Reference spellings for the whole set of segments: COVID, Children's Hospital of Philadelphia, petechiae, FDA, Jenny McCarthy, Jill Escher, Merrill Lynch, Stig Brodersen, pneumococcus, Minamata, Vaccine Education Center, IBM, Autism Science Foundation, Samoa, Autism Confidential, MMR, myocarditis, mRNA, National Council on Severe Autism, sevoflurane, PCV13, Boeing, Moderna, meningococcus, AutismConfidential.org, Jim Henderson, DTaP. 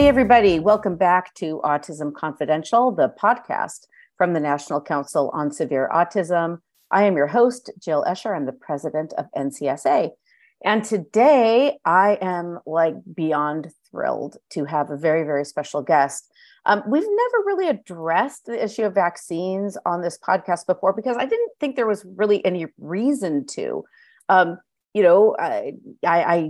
Hey, everybody. Welcome back to Autism Confidential, the podcast from the National Council on Severe Autism. I am your host, Jill Escher. I'm the president of NCSA. And today I am like beyond thrilled to have a very, very special guest. We've never really addressed the issue of vaccines on this podcast before because I didn't think there was really any reason to. I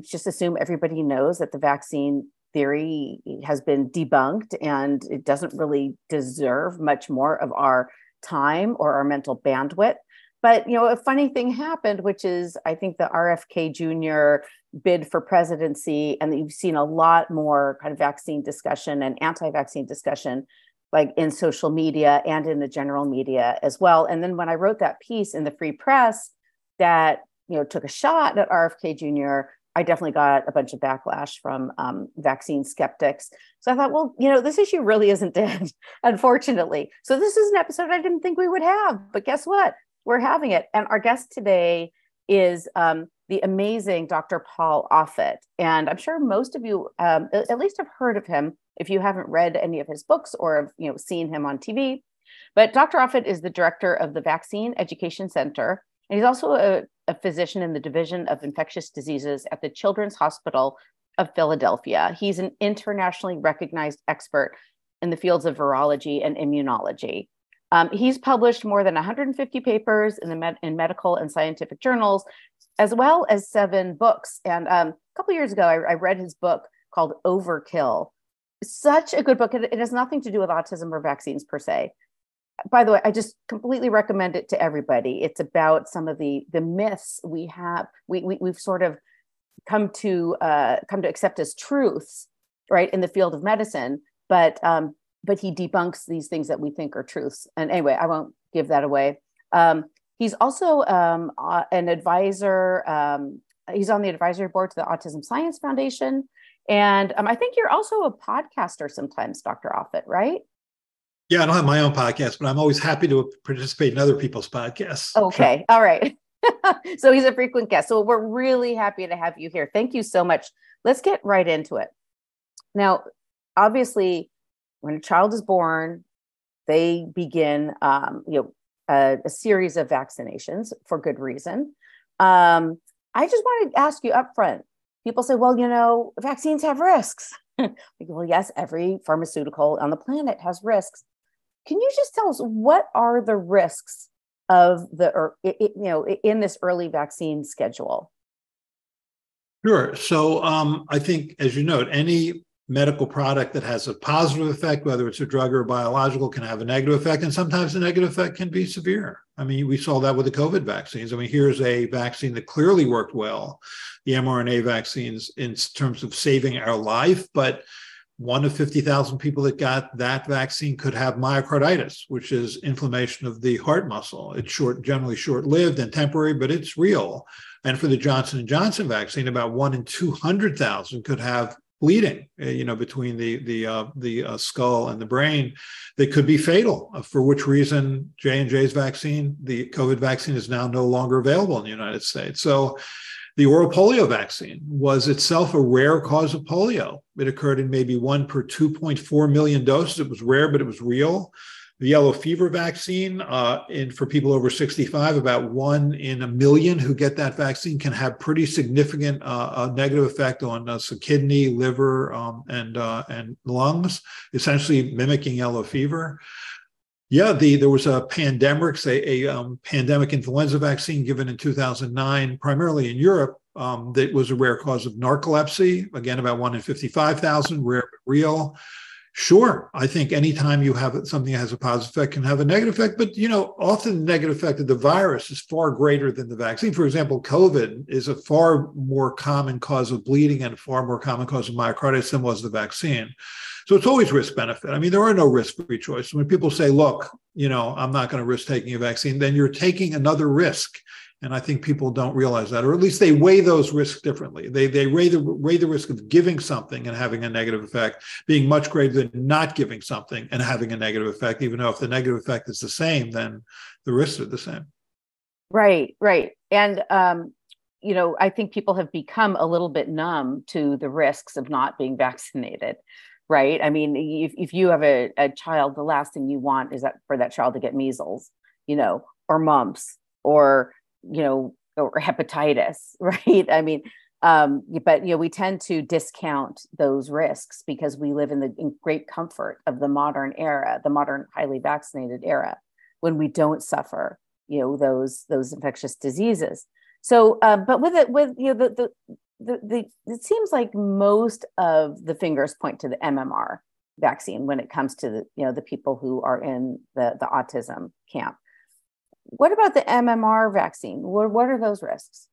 just assume everybody knows that the vaccine theory has been debunked and it doesn't really deserve much more of our time or our mental bandwidth. But, you know, a funny thing happened, which is I think the RFK Jr. bid for presidency, and you've seen a lot more kind of vaccine discussion and anti-vaccine discussion, like in social media and in the general media as well. And then when I wrote that piece in the Free Press that, you know, took a shot at RFK Jr., I definitely got a bunch of backlash from vaccine skeptics. So I thought, well, you know, this issue really isn't dead, unfortunately. So this is an episode I didn't think we would have, but guess what? We're having it. And our guest today is the amazing Dr. Paul Offit. And I'm sure most of you at least have heard of him if you haven't read any of his books or have, you know, seen him on TV. But Dr. Offit is the director of the Vaccine Education Center. And he's also a physician in the Division of Infectious Diseases at the Children's Hospital of Philadelphia. He's an internationally recognized expert in the fields of virology and immunology. He's published more than 150 papers in medical and scientific journals, as well as 7 books. And a couple of years ago, I read his book called Overkill. Such a good book. It has nothing to do with autism or vaccines per se. By the way, I just completely recommend it to everybody. It's about some of the myths we have. We've sort of come to accept as truths, right, in the field of medicine. But he debunks these things that we think are truths. And anyway, I won't give that away. He's also an advisor. He's on the advisory board to the Autism Science Foundation. And I think you're also a podcaster sometimes, Dr. Offit, right? Yeah, I don't have my own podcast, but I'm always happy to participate in other people's podcasts. Okay. Sure. All right. So he's a frequent guest. So we're really happy to have you here. Thank you so much. Let's get right into it. Now, obviously, when a child is born, they begin, a series of vaccinations for good reason. I just wanted to ask you up front. People say, well, you know, vaccines have risks. Well, yes, every pharmaceutical on the planet has risks. Can you just tell us what are the risks of in this early vaccine schedule? Sure. So I think, as you note, any medical product that has a positive effect, whether it's a drug or a biological, can have a negative effect. And sometimes the negative effect can be severe. I mean, we saw that with the COVID vaccines. I mean, here's a vaccine that clearly worked well, the mRNA vaccines, in terms of saving our life. But one of 50,000 people that got that vaccine could have myocarditis, which is inflammation of the heart muscle. It's generally short-lived and temporary, but it's real. And for the Johnson & Johnson vaccine, about 1 in 200,000 could have bleeding, between the skull and the brain, that could be fatal, for which reason J&J's vaccine, the COVID vaccine, is now no longer available in the United States. So the oral polio vaccine was itself a rare cause of polio. It occurred in maybe 1 per 2.4 million doses. It was rare, but it was real. The yellow fever vaccine, for people over 65, about 1 in 1 million who get that vaccine can have pretty significant negative effect on kidney, liver, and lungs, essentially mimicking yellow fever. Yeah, there was a pandemic influenza vaccine given in 2009, primarily in Europe, that was a rare cause of narcolepsy. Again, about 1 in 55,000, rare but real. Sure, I think anytime you have something that has a positive effect can have a negative effect, but often the negative effect of the virus is far greater than the vaccine. For example, COVID is a far more common cause of bleeding and a far more common cause of myocarditis than was the vaccine. So it's always risk-benefit. I mean, there are no risk-free choices. When people say, look, I'm not going to risk taking a vaccine, then you're taking another risk. And I think people don't realize that, or at least they weigh those risks differently. They weigh the risk of giving something and having a negative effect being much greater than not giving something and having a negative effect, even though if the negative effect is the same, then the risks are the same. Right. And, I think people have become a little bit numb to the risks of not being vaccinated. right? I mean, if you have a child, the last thing you want is that for that child to get measles, you know, or mumps, or, you know, or hepatitis, right? I mean, but, you know, we tend to discount those risks because we live in the great comfort of the modern era, the modern highly vaccinated era, when we don't suffer, you know, those infectious diseases. So, but with you know, it seems like most of the fingers point to the MMR vaccine when it comes to the, you know, the people who are in the autism camp. What about the MMR vaccine? What are those risks?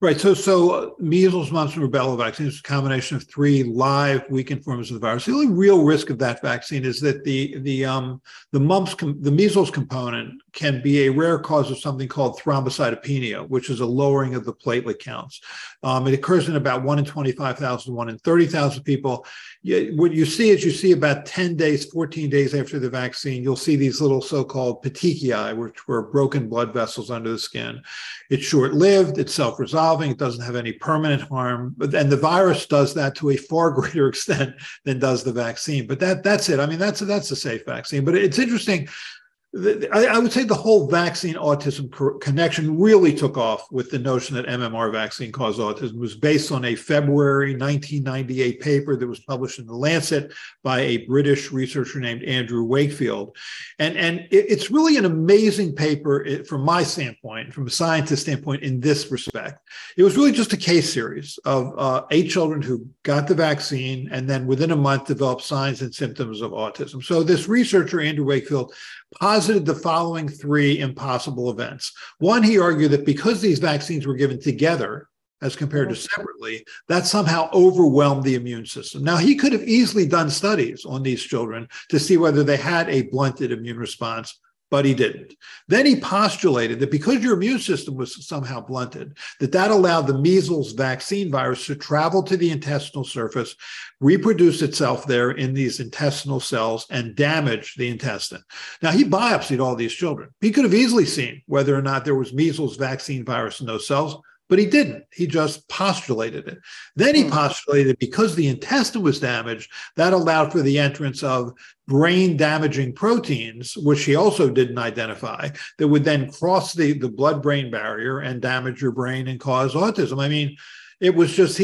Right. So measles, mumps, and rubella vaccines is a combination of three live weakened forms of the virus. The only real risk of that vaccine is that the measles component can be a rare cause of something called thrombocytopenia, which is a lowering of the platelet counts. It occurs in about 1 in 25,000, 1 in 30,000 people. What you see is about 10 days, 14 days after the vaccine, you'll see these little so-called petechiae, which were broken blood vessels under the skin. It's short-lived, it's self-resolving, it doesn't have any permanent harm, and the virus does that to a far greater extent than does the vaccine. But that's it. I mean, that's a safe vaccine. But it's interesting. I would say the whole vaccine autism connection really took off with the notion that MMR vaccine caused autism. It was based on a February 1998 paper that was published in The Lancet by a British researcher named Andrew Wakefield. And it's really an amazing paper from my standpoint, from a scientist's standpoint, in this respect. It was really just a case series of 8 children who got the vaccine and then within a month developed signs and symptoms of autism. So this researcher, Andrew Wakefield, posited the following three impossible events. One, he argued that because these vaccines were given together as compared to separately, that somehow overwhelmed the immune system. Now, he could have easily done studies on these children to see whether they had a blunted immune response, but he didn't. Then he postulated that because your immune system was somehow blunted, that allowed the measles vaccine virus to travel to the intestinal surface, reproduce itself there in these intestinal cells, and damage the intestine. Now, he biopsied all these children. He could have easily seen whether or not there was measles vaccine virus in those cells, but he didn't. He just postulated it. Then he postulated because the intestine was damaged, that allowed for the entrance of brain-damaging proteins, which he also didn't identify, that would then cross the blood-brain barrier and damage your brain and cause autism. I mean, he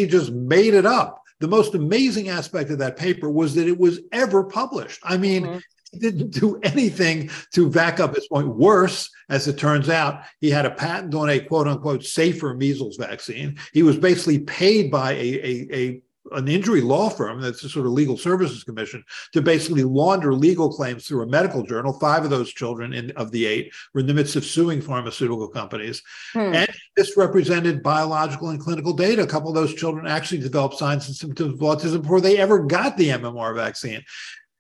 just made it up. The most amazing aspect of that paper was that it was ever published. I mean, he didn't do anything to back up his point. Worse, as it turns out, he had a patent on a quote-unquote safer measles vaccine. He was basically paid by an injury law firm, that's the sort of legal services commission, to basically launder legal claims through a medical journal. 5 of those children of the 8 were in the midst of suing pharmaceutical companies. And this represented biological and clinical data. A couple of those children actually developed signs and symptoms of autism before they ever got the MMR vaccine.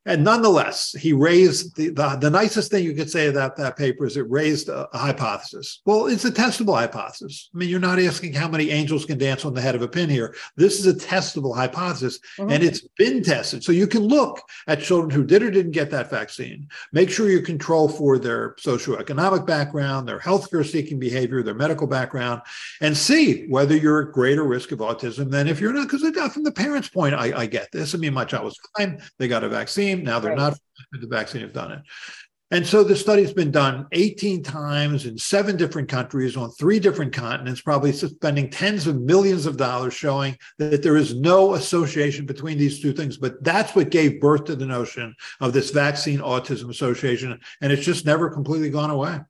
And nonetheless, he raised the nicest thing you could say about that paper is it raised a hypothesis. Well, it's a testable hypothesis. I mean, you're not asking how many angels can dance on the head of a pin here. This is a testable hypothesis, and it's been tested. So you can look at children who did or didn't get that vaccine, make sure you control for their socioeconomic background, their healthcare seeking behavior, their medical background, and see whether you're at greater risk of autism than if you're not. Because from the parents' point, I get this. I mean, my child was fine. They got a vaccine. Now they're not, the vaccine have done it. And so the study's been done 18 times in 7 different countries on 3 different continents, probably spending tens of millions of dollars showing that there is no association between these two things. But that's what gave birth to the notion of this vaccine autism association. And it's just never completely gone away.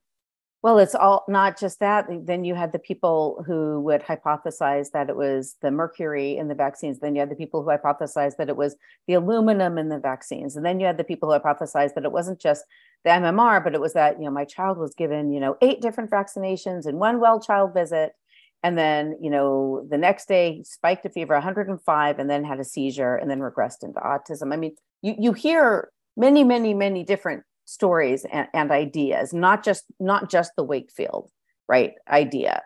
Well, it's all not just that. Then you had the people who would hypothesize that it was the mercury in the vaccines. Then you had the people who hypothesized that it was the aluminum in the vaccines. And then you had the people who hypothesized that it wasn't just the MMR, but it was that, you know, my child was given, you know, 8 different vaccinations in one well child visit. And then, you know, the next day spiked a fever, 105, and then had a seizure and then regressed into autism. I mean, you hear many, many, many different stories and ideas, not just the Wakefield idea.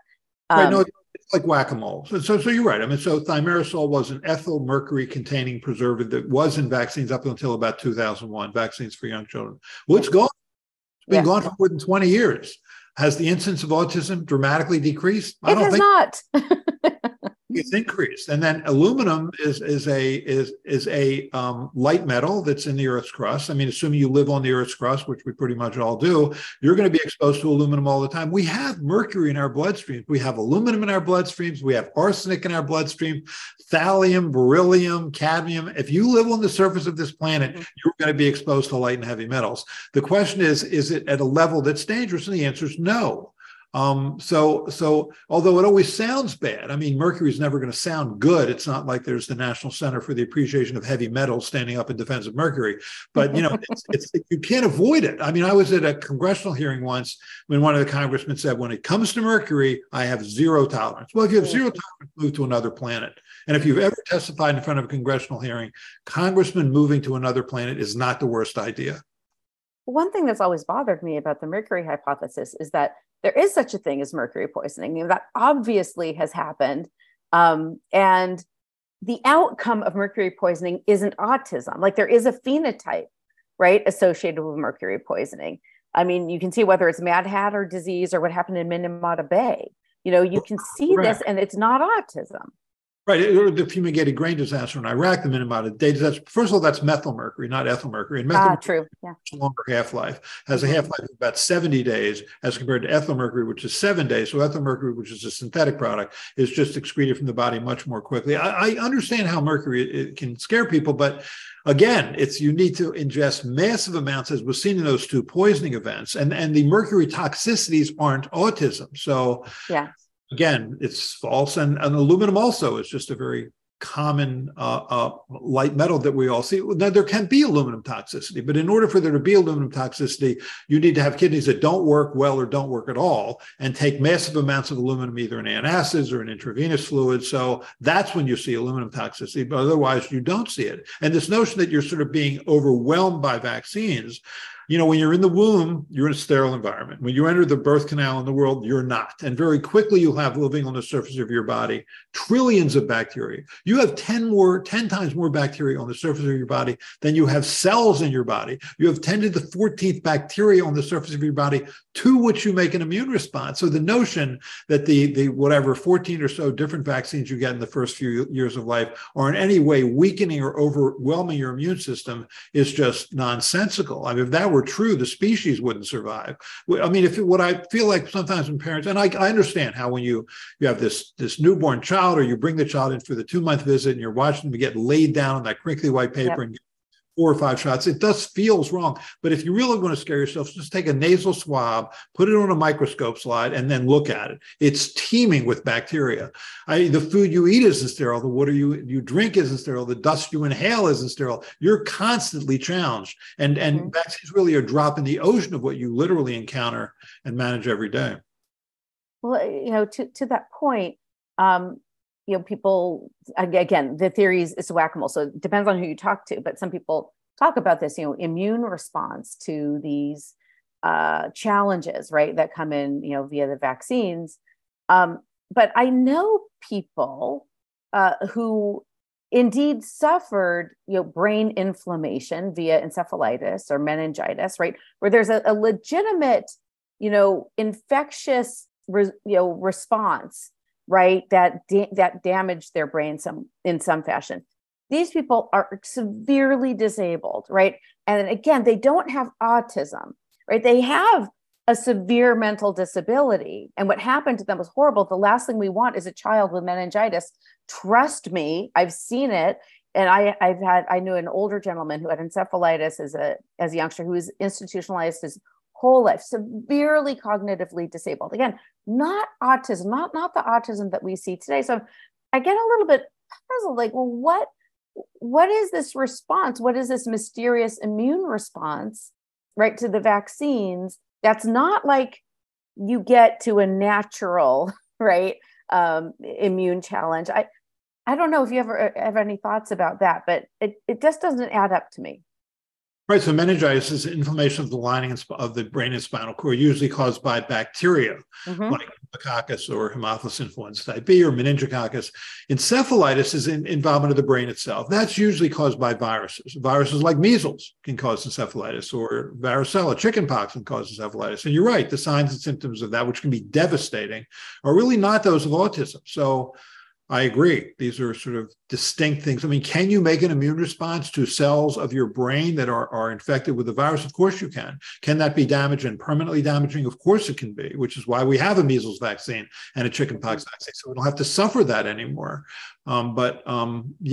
Right, no, it's like whack-a-mole. So you're right. I mean, so thimerosal was an ethyl mercury-containing preservative that was in vaccines up until about 2001. Vaccines for young children. Well, it's gone. It's been gone for more than 20 years. Has the incidence of autism dramatically decreased? I don't think. It has not. it's increased. And then aluminum is a light metal that's in the Earth's crust. I mean, assuming you live on the Earth's crust, which we pretty much all do, you're going to be exposed to aluminum all the time. We have mercury in our bloodstreams. We have aluminum in our bloodstreams. We have arsenic in our bloodstream, thallium, beryllium, cadmium. If you live on the surface of this planet, you're going to be exposed to light and heavy metals. The question is it at a level that's dangerous? And the answer is no. So although it always sounds bad, I mean, mercury is never going to sound good. It's not like there's the National Center for the Appreciation of Heavy Metals standing up in defense of mercury, but you know, you can't avoid it. I mean, I was at a congressional hearing once when one of the congressmen said, when it comes to mercury, I have zero tolerance. Well, if you have zero tolerance, move to another planet. And if you've ever testified in front of a congressional hearing, congressman moving to another planet is not the worst idea. One thing that's always bothered me about the mercury hypothesis is that there is such a thing as mercury poisoning. I mean, that obviously has happened. And the outcome of mercury poisoning isn't autism. Like, there is a phenotype, right, associated with mercury poisoning. I mean, you can see whether it's Mad Hatter disease or what happened in Minamata Bay. You know, you can see this, and it's not autism. Right, the fumigated grain disaster in Iraq, the Minamata Bay disaster. First of all, that's methyl mercury, not ethyl mercury. And methyl mercury has a longer half-life, has a half-life of about 70 days as compared to ethyl mercury, which is 7 days. So ethyl mercury, which is a synthetic product, is just excreted from the body much more quickly. I understand how mercury it can scare people, but again, it's you need to ingest massive amounts, as was seen in those two poisoning events. And the mercury toxicities aren't autism. So again, it's false, and aluminum also is just a very common light metal that we all see. Now, there can be aluminum toxicity, but in order for there to be aluminum toxicity, you need to have kidneys that don't work well or don't work at all, and take massive amounts of aluminum, either in antacids or in intravenous fluid. So that's when you see aluminum toxicity, but otherwise you don't see it. And this notion that you're sort of being overwhelmed by vaccines, you know, when you're in the womb, you're in a sterile environment. When you enter the birth canal in the world, you're not. And very quickly, you'll have living on the surface of your body trillions of bacteria. You have 10 times more bacteria on the surface of your body than you have cells in your body. You have 10 to the 14th bacteria on the surface of your body to which you make an immune response. So the notion that the whatever 14 or so different vaccines you get in the first few years of life are in any way weakening or overwhelming your immune system is just nonsensical. I mean, if that were true, the species wouldn't survive. I mean, what I feel like sometimes when parents, and I understand how when you have this newborn child, or you bring the child in for the 2-month visit and you're watching them get laid down on that crinkly white paper and get 4 or 5 shots, it does feels wrong. But if you really want to scare yourself, just take a nasal swab, put it on a microscope slide, and then look at it. It's teeming with bacteria. The food you eat isn't sterile. The water you drink isn't sterile. The dust you inhale isn't sterile. You're constantly challenged. And vaccines really are a drop in the ocean of what you literally encounter and manage every day. Well, you know, to that point, you know, people, again, the theories, it's whack-a-mole. So it depends on who you talk to, but some people talk about this, you know, immune response to these challenges, right, that come in, you know, via the vaccines. But I know people who indeed suffered, you know, brain inflammation via encephalitis or meningitis, right, where there's a legitimate, you know, infectious, response, right, that damaged their brain in some fashion. These people are severely disabled, right? And again, they don't have autism, right? They have a severe mental disability. And what happened to them was horrible. The last thing we want is a child with meningitis. Trust me, I've seen it. And I knew an older gentleman who had encephalitis as a youngster, who was institutionalized as whole life, severely cognitively disabled. Again, not autism, not the autism that we see today. So I get a little bit puzzled, like, well, what is this response? What is this mysterious immune response, right, to the vaccines? That's not like you get to a natural, right, immune challenge. I don't know if you ever have any thoughts about that, but it just doesn't add up to me. Right, so meningitis is inflammation of the lining of the brain and spinal cord, usually caused by bacteria like pneumococcus or Haemophilus influenzae B or meningococcus. Encephalitis is involvement of the brain itself. That's usually caused by viruses. Viruses like measles can cause encephalitis, or varicella, chickenpox, can cause encephalitis. And you're right, the signs and symptoms of that, which can be devastating, are really not those of autism. So I agree. These are sort of distinct things. I mean, can you make an immune response to cells of your brain that are infected with the virus? Of course you can. Can that be damaged and permanently damaging? Of course it can be, which is why we have a measles vaccine and a chickenpox vaccine. So we don't have to suffer that anymore. You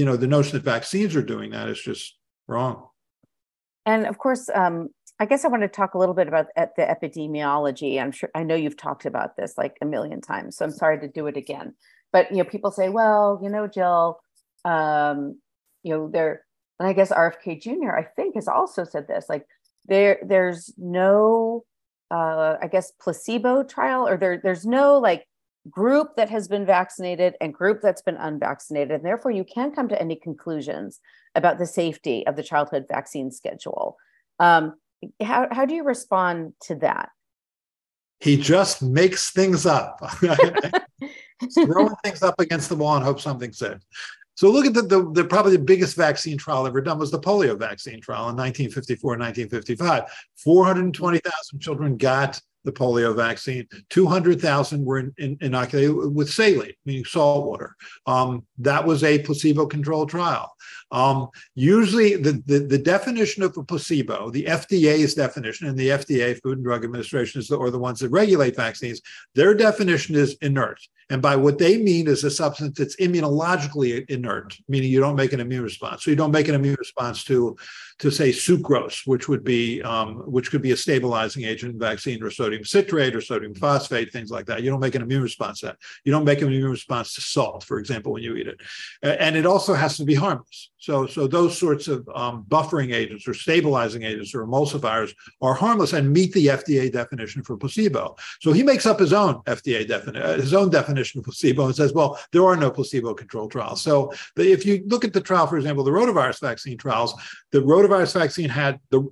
know, the notion that vaccines are doing that is just wrong. And of course, I guess I want to talk a little bit about the epidemiology. I'm sure, I know you've talked about this like a million times, so I'm sorry to do it again. But, you know, people say, well, you know, Jill, you know, there, and I guess RFK Jr., I think, has also said this, like, there's no, I guess, placebo trial, or there's no, like, group that has been vaccinated and group that's been unvaccinated. And therefore, you can't come to any conclusions about the safety of the childhood vaccine schedule. How do you respond to that? He just makes things up. Throwing things up against the wall and hope something's there. So look at the probably the biggest vaccine trial ever done was the polio vaccine trial in 1954, 1955. 420,000 children got the polio vaccine. 200,000 were inoculated with saline, meaning salt water. That was a placebo-controlled trial. Usually the definition of a placebo, the FDA's definition, and the FDA, Food and Drug Administration, are the ones that regulate vaccines. Their definition is inert. And by what they mean is a substance that's immunologically inert, meaning you don't make an immune response. So you don't make an immune response to say sucrose, which would be, which could be a stabilizing agent in vaccine, or sodium citrate or sodium phosphate, things like that. You don't make an immune response to that. You don't make an immune response to salt, for example, when you eat it. And it also has to be harmless. So those sorts of buffering agents or stabilizing agents or emulsifiers are harmless and meet the FDA definition for placebo. So he makes up his own FDA definition of placebo and says, well, there are no placebo-controlled trials. So if you look at the trial, for example, the rotavirus vaccine trials, the rotavirus vaccine had the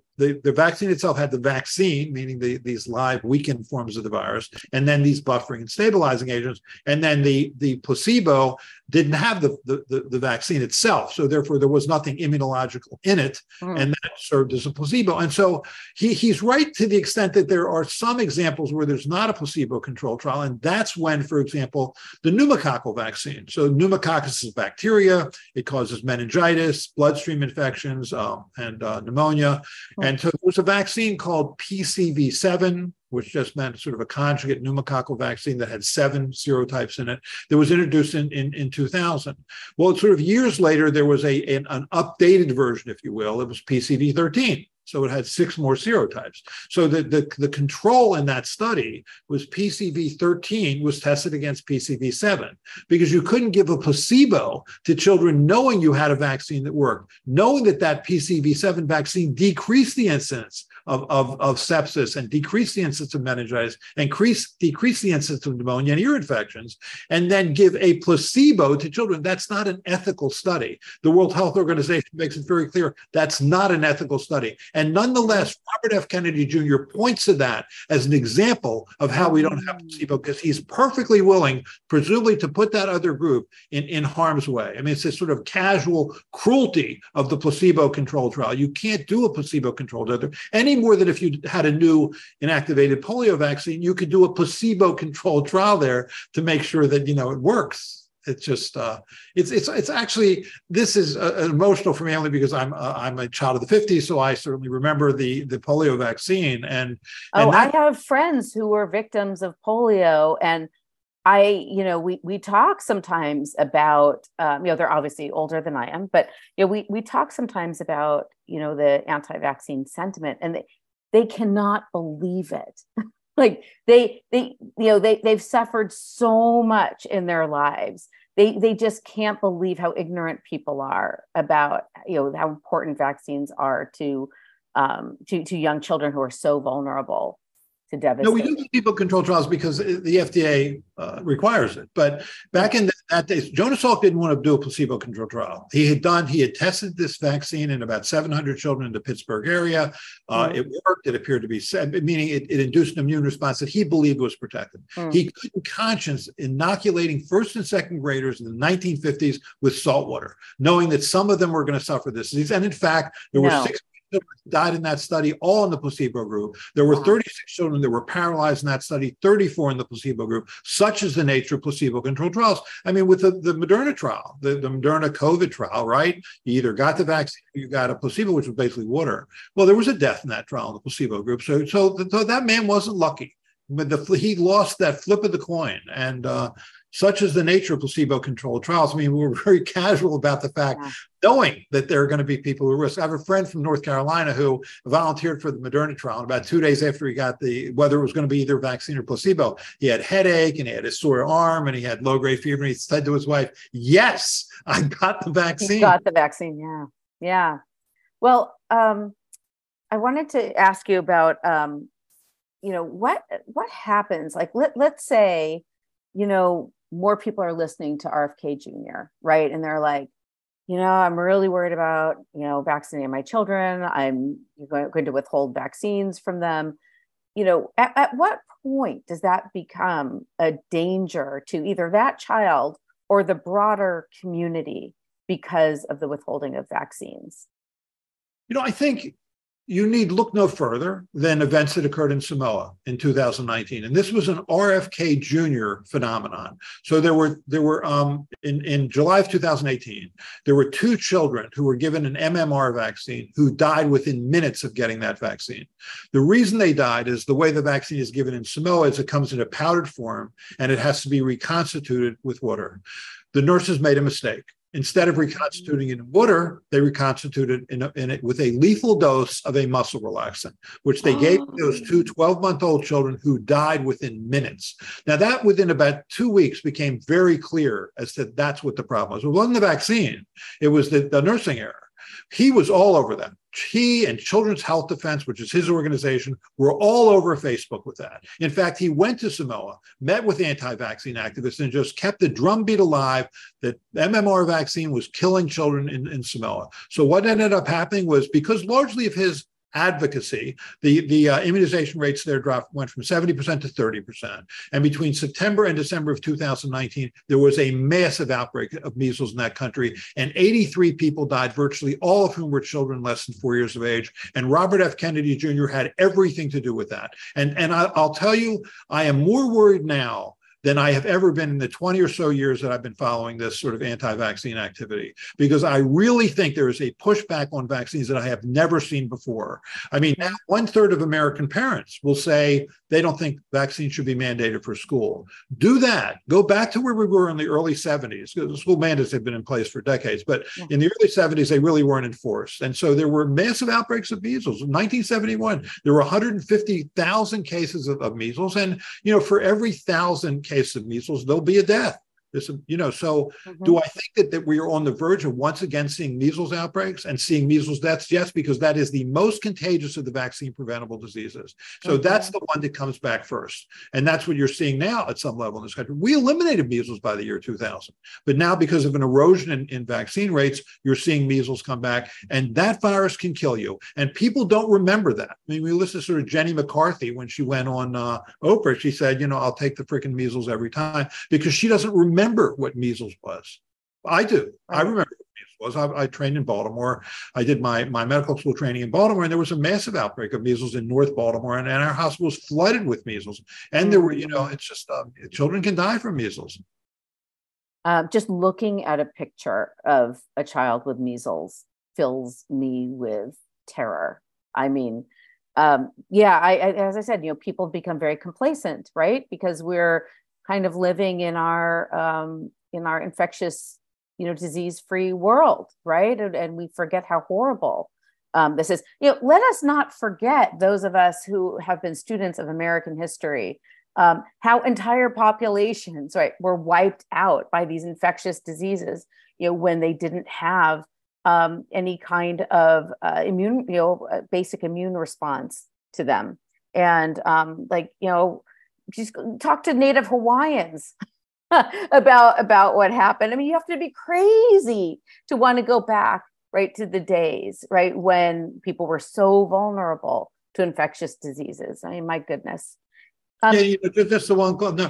vaccine itself had the vaccine, meaning these live weakened forms of the virus, and then these buffering and stabilizing agents, and then the placebo didn't have the vaccine itself. So therefore, there was nothing immunological in it, and that served as a placebo. And so he's right to the extent that there are some examples where there's not a placebo-controlled trial, and that's when, for example, the pneumococcal vaccine. So pneumococcus is bacteria. It causes meningitis, bloodstream infections, and pneumonia. And so there was a vaccine called PCV7, which just meant sort of a conjugate pneumococcal vaccine that had 7 serotypes in it, that was introduced in 2000. Well, sort of years later, there was an updated version, if you will. It was PCV13. So it had 6 more serotypes. So the control in that study was PCV13 was tested against PCV7, because you couldn't give a placebo to children knowing you had a vaccine that worked, knowing that PCV7 vaccine decreased the incidence of sepsis and decreased the incidence of meningitis and decreased the incidence of pneumonia and ear infections, and then give a placebo to children. That's not an ethical study. The World Health Organization makes it very clear that's not an ethical study. And nonetheless, Robert F. Kennedy Jr. points to that as an example of how we don't have placebo, because he's perfectly willing, presumably, to put that other group in harm's way. I mean, it's this sort of casual cruelty of the placebo-controlled trial. You can't do a placebo-controlled other. Any more than if you had a new inactivated polio vaccine, you could do a placebo-controlled trial there to make sure that, you know, it works. It's just, it's actually, this is emotional for me only because I'm a child of the 50s, so I certainly remember the polio vaccine. I have friends who were victims of polio, and we talk sometimes about, they're obviously older than I am, but, you know, we talk sometimes about, you know, the anti-vaccine sentiment, and they cannot believe it. Like they've suffered so much in their lives. They just can't believe how ignorant people are about, you know, how important vaccines are to young children who are so vulnerable. No, we do placebo-controlled trials because the FDA requires it. But back in that day, Jonas Salk didn't want to do a placebo-controlled trial. He had tested this vaccine in about 700 children in the Pittsburgh area. It worked. It appeared to be, meaning it induced an immune response that he believed was protective. He couldn't conscience inoculating first and second graders in the 1950s with salt water, knowing that some of them were going to suffer this disease. And in fact, there were 6 children died in that study, all in the placebo group. There were 36 children that were paralyzed in that study, 34 in the placebo group. Such is the nature of placebo-controlled trials. I mean, with the Moderna trial, the Moderna COVID trial, right? You either got the vaccine or you got a placebo, which was basically water. Well, there was a death in that trial in the placebo group. So that man wasn't lucky. But he lost that flip of the coin. And such is the nature of placebo-controlled trials. I mean, we're very casual about the fact, knowing that there are going to be people who risk. I have a friend from North Carolina who volunteered for the Moderna trial. And about 2 days after he got whether it was going to be either vaccine or placebo, he had headache and he had a sore arm and he had low-grade fever. And he said to his wife, yes, I got the vaccine. He got the vaccine, yeah. Yeah. Well, I wanted to ask you about... you know, what happens? Like, let's say, you know, more people are listening to RFK Jr., right? And they're like, you know, I'm really worried about, you know, vaccinating my children. I'm going to withhold vaccines from them. You know, at what point does that become a danger to either that child or the broader community because of the withholding of vaccines? You know, I think you need look no further than events that occurred in Samoa in 2019. And this was an RFK Jr. phenomenon. So in July of 2018, there were two children who were given an MMR vaccine who died within minutes of getting that vaccine. The reason they died is the way the vaccine is given in Samoa is it comes in a powdered form and it has to be reconstituted with water. The nurses made a mistake. Instead of reconstituting it in water, they reconstituted in it with a lethal dose of a muscle relaxant, which they gave to those two 12-month-old children who died within minutes. Now, that within about 2 weeks became very clear as to that's what the problem was. It wasn't the vaccine. It was the nursing error. He was all over that. He and Children's Health Defense, which is his organization, were all over Facebook with that. In fact, he went to Samoa, met with anti-vaccine activists, and just kept the drumbeat alive that MMR vaccine was killing children in Samoa. So what ended up happening was, because largely of his advocacy, the immunization rates there went from 70% to 30%. And between September and December of 2019, there was a massive outbreak of measles in that country, and 83 people died, virtually all of whom were children less than 4 years of age. And Robert F. Kennedy Jr. had everything to do with that. And I'll tell you, I am more worried now than I have ever been in the 20 or so years that I've been following this sort of anti-vaccine activity, because I really think there is a pushback on vaccines that I have never seen before. I mean, now 1/3 of American parents will say they don't think vaccines should be mandated for school. Do that. Go back to where we were in the early 70s. The school mandates have been in place for decades, but in the early 70s, they really weren't enforced. And so there were massive outbreaks of measles. In 1971, there were 150,000 cases of measles. And, you know, for every 1,000 case of measles, there'll be a death. Do I think that we are on the verge of once again seeing measles outbreaks and seeing measles deaths? Yes, because that is the most contagious of the vaccine-preventable diseases. So that's the one that comes back first. And that's what you're seeing now at some level in this country. We eliminated measles by the year 2000. But now, because of an erosion in vaccine rates, you're seeing measles come back. And that virus can kill you. And people don't remember that. I mean, we listen to sort of Jenny McCarthy when she went on Oprah. She said, you know, I'll take the freaking measles every time, because she doesn't remember what measles was. I do. I remember what measles was. I trained in Baltimore. I did my medical school training in Baltimore, and there was a massive outbreak of measles in North Baltimore, and our hospital was flooded with measles. And there were, you know, it's just children can die from measles. Just looking at a picture of a child with measles fills me with terror. I mean, I as I said, you know, people become very complacent, right? Because we're kind of living in our infectious, you know, disease-free world, right? And we forget how horrible this is. You know, let us not forget, those of us who have been students of American history, how entire populations, right, were wiped out by these infectious diseases, you know, when they didn't have any kind of immune, you know, basic immune response to them. And like, you know, just talk to Native Hawaiians about what happened. I mean, you have to be crazy to want to go back, right, to the days, right, when people were so vulnerable to infectious diseases. I mean, my goodness. Yeah, you know, just the one. No,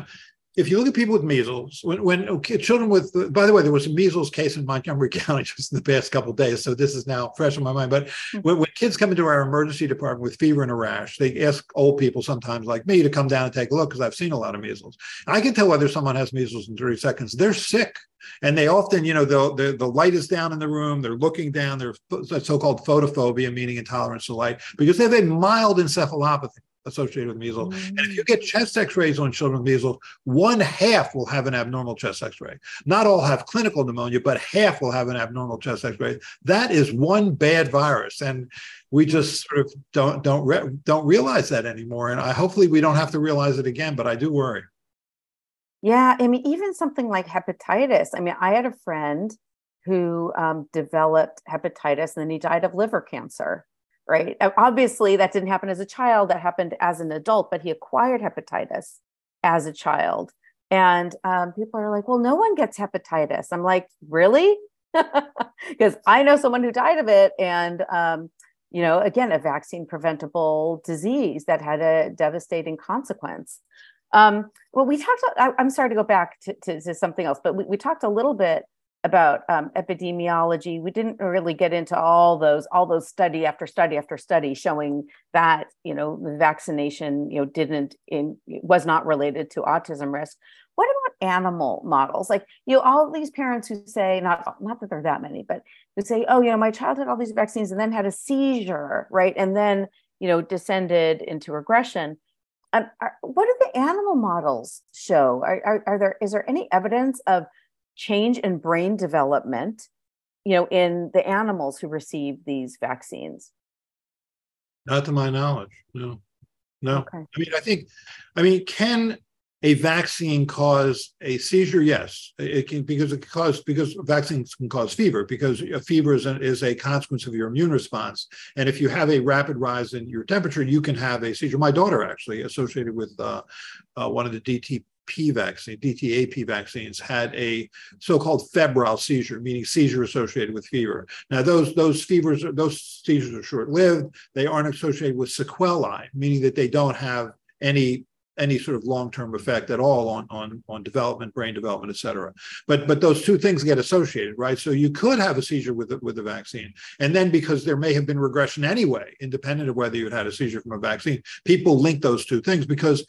if you look at people with measles, children with, by the way, there was a measles case in Montgomery County just in the past couple of days, so this is now fresh in my mind, but when kids come into our emergency department with fever and a rash, they ask old people sometimes like me to come down and take a look because I've seen a lot of measles. I can tell whether someone has measles in 30 seconds. They're sick. And they often, you know, the light is down in the room, they're looking down, they're so-called photophobia, meaning intolerance to light, because they have a mild encephalopathy associated with measles. Mm-hmm. And if you get chest x-rays on children with measles, one half will have an abnormal chest x-ray. Not all have clinical pneumonia, but half will have an abnormal chest x-ray. That is one bad virus. And we just sort of don't realize that anymore. And hopefully we don't have to realize it again, but I do worry. Yeah. I mean, even something like hepatitis. I mean, I had a friend who developed hepatitis and then he died of liver cancer, right? Obviously, that didn't happen as a child. That happened as an adult, but he acquired hepatitis as a child. And people are like, well, no one gets hepatitis. I'm like, really? Because I know someone who died of it. And, you know, again, a vaccine preventable disease that had a devastating consequence. Well, we talked, I'm sorry to go back to something else, but we talked a little bit about epidemiology. We didn't really get into all those study after study after study showing that, you know, the vaccination, you know, was not related to autism risk. What about animal models? Like, you know, all these parents who say, not that there are that many, but who say, oh, you know, my child had all these vaccines and then had a seizure, right? And then, you know, descended into regression. What do the animal models show? Is there any evidence of change in brain development, you know, in the animals who receive these vaccines? Not to my knowledge, no. No. Okay. I mean, can a vaccine cause a seizure? Yes, it can, because vaccines can cause fever, because a fever is a consequence of your immune response. And if you have a rapid rise in your temperature, you can have a seizure. My daughter actually, associated with one of the DTAP vaccines, had a so-called febrile seizure, meaning seizure associated with fever. Now, those seizures are short-lived. They aren't associated with sequelae, meaning that they don't have any sort of long-term effect at all on development, brain development, et cetera. But those two things get associated, right? So you could have a seizure with the vaccine. And then because there may have been regression anyway, independent of whether you had a seizure from a vaccine, people link those two things because,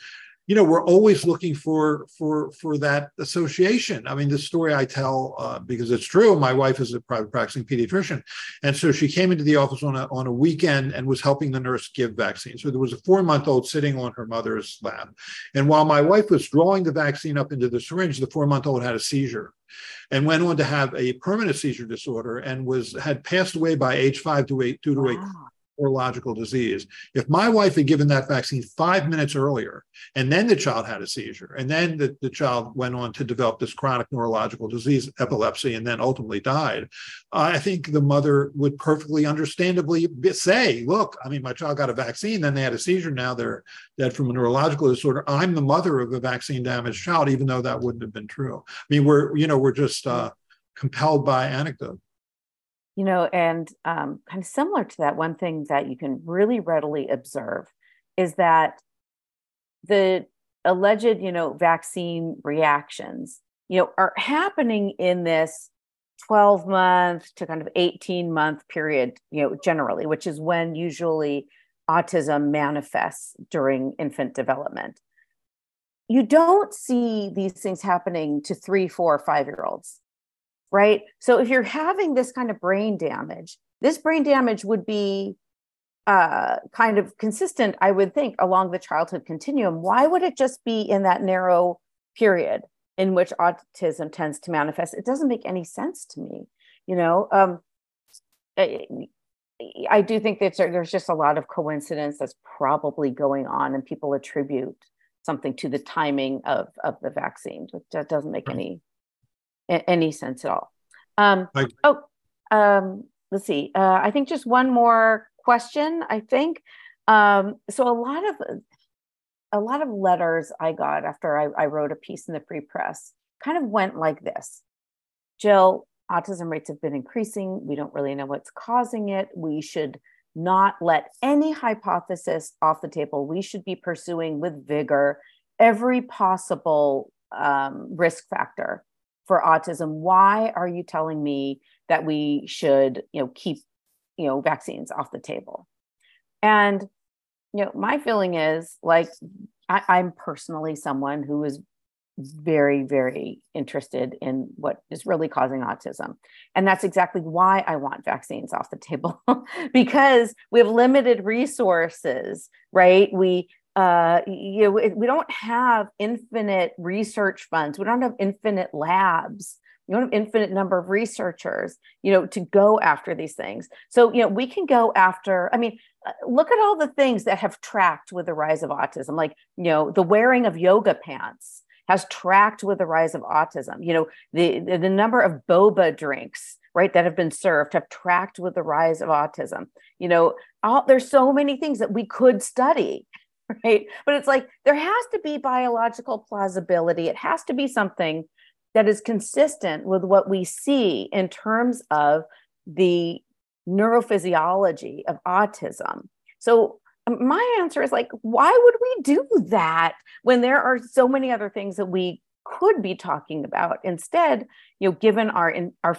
you know, we're always looking for that association. I mean, the story I tell, because it's true, my wife is a private practicing pediatrician. And so she came into the office on a weekend and was helping the nurse give vaccines. So there was a 4-month-old sitting on her mother's lap. And while my wife was drawing the vaccine up into the syringe, the 4-month-old had a seizure and went on to have a permanent seizure disorder and had passed away by age 5 due to a neurological disease. If my wife had given that vaccine 5 minutes earlier, and then the child had a seizure, and then the child went on to develop this chronic neurological disease, epilepsy, and then ultimately died, I think the mother would perfectly understandably say, look, I mean, my child got a vaccine, then they had a seizure, now they're dead from a neurological disorder. I'm the mother of a vaccine-damaged child, even though that wouldn't have been true. I mean, we're just compelled by anecdote. You know, and kind of similar to that, one thing that you can really readily observe is that the alleged, you know, vaccine reactions, you know, are happening in this 12-month to kind of 18-month period, you know, generally, which is when usually autism manifests during infant development. You don't see these things happening to 3, 4, 5-year-olds. Right? So if you're having this kind of brain damage, this brain damage would be kind of consistent, I would think, along the childhood continuum. Why would it just be in that narrow period in which autism tends to manifest? It doesn't make any sense to me. You know, I do think that there's just a lot of coincidence that's probably going on, and people attribute something to the timing of the vaccine, which doesn't make any sense at all. Let's see. I think just one more question, I think. So a lot of letters I got after I wrote a piece in the Free Press kind of went like this. Jill, autism rates have been increasing. We don't really know what's causing it. We should not let any hypothesis off the table. We should be pursuing with vigor every possible risk factor for autism. Why are you telling me that we should, keep, vaccines off the table? And, my feeling is like, I'm personally someone who is very, very interested in what is really causing autism. And that's exactly why I want vaccines off the table, because we have limited resources, right? We don't have infinite research funds. We don't have infinite labs. You don't have infinite number of researchers, to go after these things. So, we can go after, look at all the things that have tracked with the rise of autism, like, the wearing of yoga pants has tracked with the rise of autism. The number of boba drinks, right, that have been served have tracked with the rise of autism. There's so many things that we could study, right? But it's like, there has to be biological plausibility. It has to be something that is consistent with what we see in terms of the neurophysiology of autism. So my answer is like, why would we do that when there are so many other things that we could be talking about instead, given our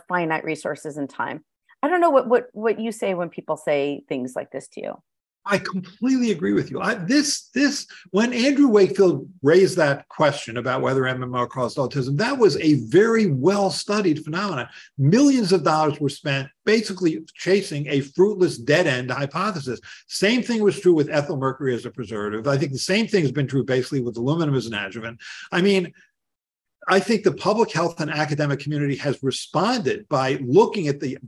finite resources and time? I don't know what you say when people say things like this to you. I completely agree with you. When Andrew Wakefield raised that question about whether MMR caused autism, that was a very well-studied phenomenon. Millions of dollars were spent basically chasing a fruitless dead-end hypothesis. Same thing was true with ethyl mercury as a preservative. I think the same thing has been true basically with aluminum as an adjuvant. I think the public health and academic community has responded by looking at the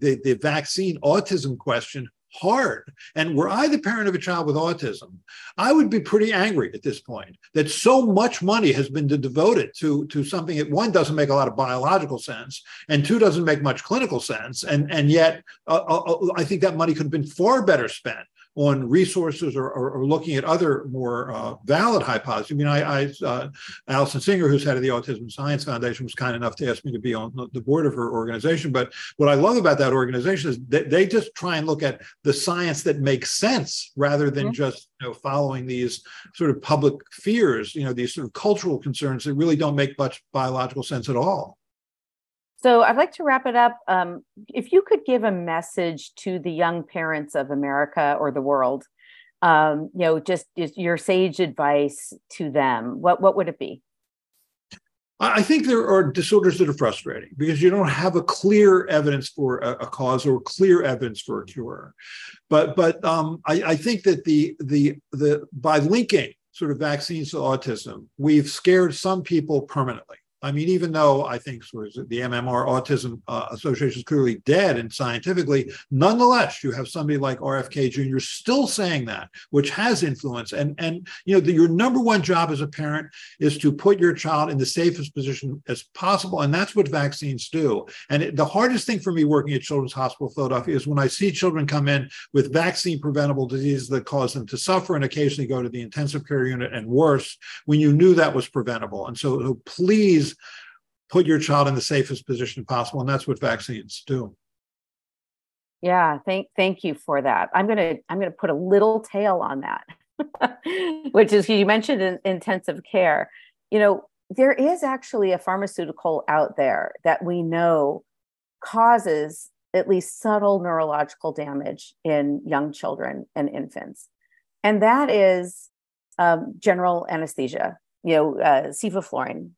vaccine autism question hard. And were I the parent of a child with autism, I would be pretty angry at this point that so much money has been devoted to something that, one, doesn't make a lot of biological sense, and two, doesn't make much clinical sense. And yet, I think that money could have been far better spent on resources or looking at other more valid hypotheses. Alison Singer, who's head of the Autism Science Foundation, was kind enough to ask me to be on the board of her organization. But what I love about that organization is that they just try and look at the science that makes sense rather than just following these sort of public fears, these sort of cultural concerns that really don't make much biological sense at all. So I'd like to wrap it up. If you could give a message to the young parents of America or the world, just your sage advice to them, what would it be? I think there are disorders that are frustrating because you don't have a clear evidence for a cause or clear evidence for a cure. But I think that the by linking sort of vaccines to autism, we've scared some people permanently. Even though I think sort of the MMR Autism Association is clearly dead and scientifically, nonetheless, you have somebody like RFK Jr. still saying that, which has influence. And your number one job as a parent is to put your child in the safest position as possible. And that's what vaccines do. And the hardest thing for me working at Children's Hospital of Philadelphia is when I see children come in with vaccine preventable diseases that cause them to suffer and occasionally go to the intensive care unit and worse, when you knew that was preventable. And so please, put your child in the safest position possible. And that's what vaccines do. Yeah. Thank you for that. I'm going to put a little tail on that, which is, you mentioned intensive care. There is actually a pharmaceutical out there that we know causes at least subtle neurological damage in young children and infants. And that is general anesthesia, sevoflurane.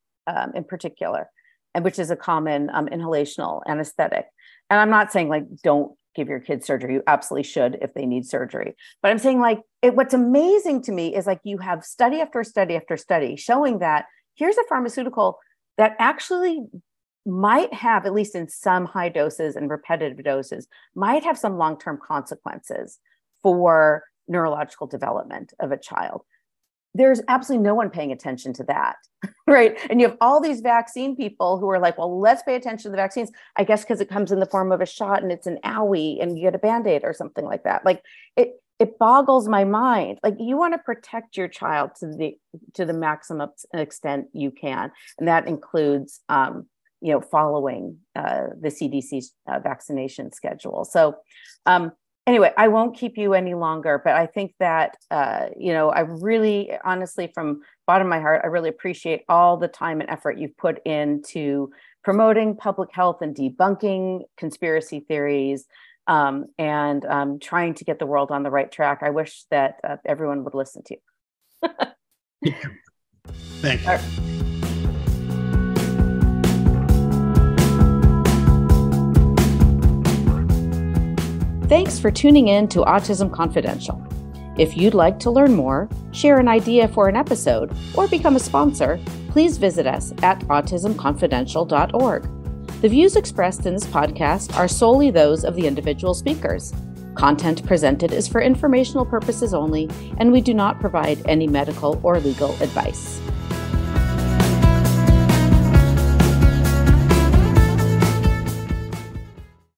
In particular, and which is a common inhalational anesthetic. And I'm not saying like, don't give your kids surgery. You absolutely should if they need surgery. But I'm saying like, what's amazing to me is like, you have study after study after study showing that here's a pharmaceutical that actually might have, at least in some high doses and repetitive doses, might have some long-term consequences for neurological development of a child. There's absolutely no one paying attention to that, right? And you have all these vaccine people who are like, well, let's pay attention to the vaccines, I guess, because it comes in the form of a shot and it's an owie and you get a Band-Aid or something like that. Like it boggles my mind. Like you want to protect your child to the maximum extent you can. And that includes, following the CDC's vaccination schedule. So Anyway, I won't keep you any longer, but I think that, you know, I really, honestly, from bottom of my heart, I really appreciate all the time and effort you've put into promoting public health and debunking conspiracy theories, and trying to get the world on the right track. I wish that everyone would listen to you. Yeah. Thank you. All right. Thanks for tuning in to Autism Confidential. If you'd like to learn more, share an idea for an episode, or become a sponsor, please visit us at autismconfidential.org. The views expressed in this podcast are solely those of the individual speakers. Content presented is for informational purposes only, and we do not provide any medical or legal advice.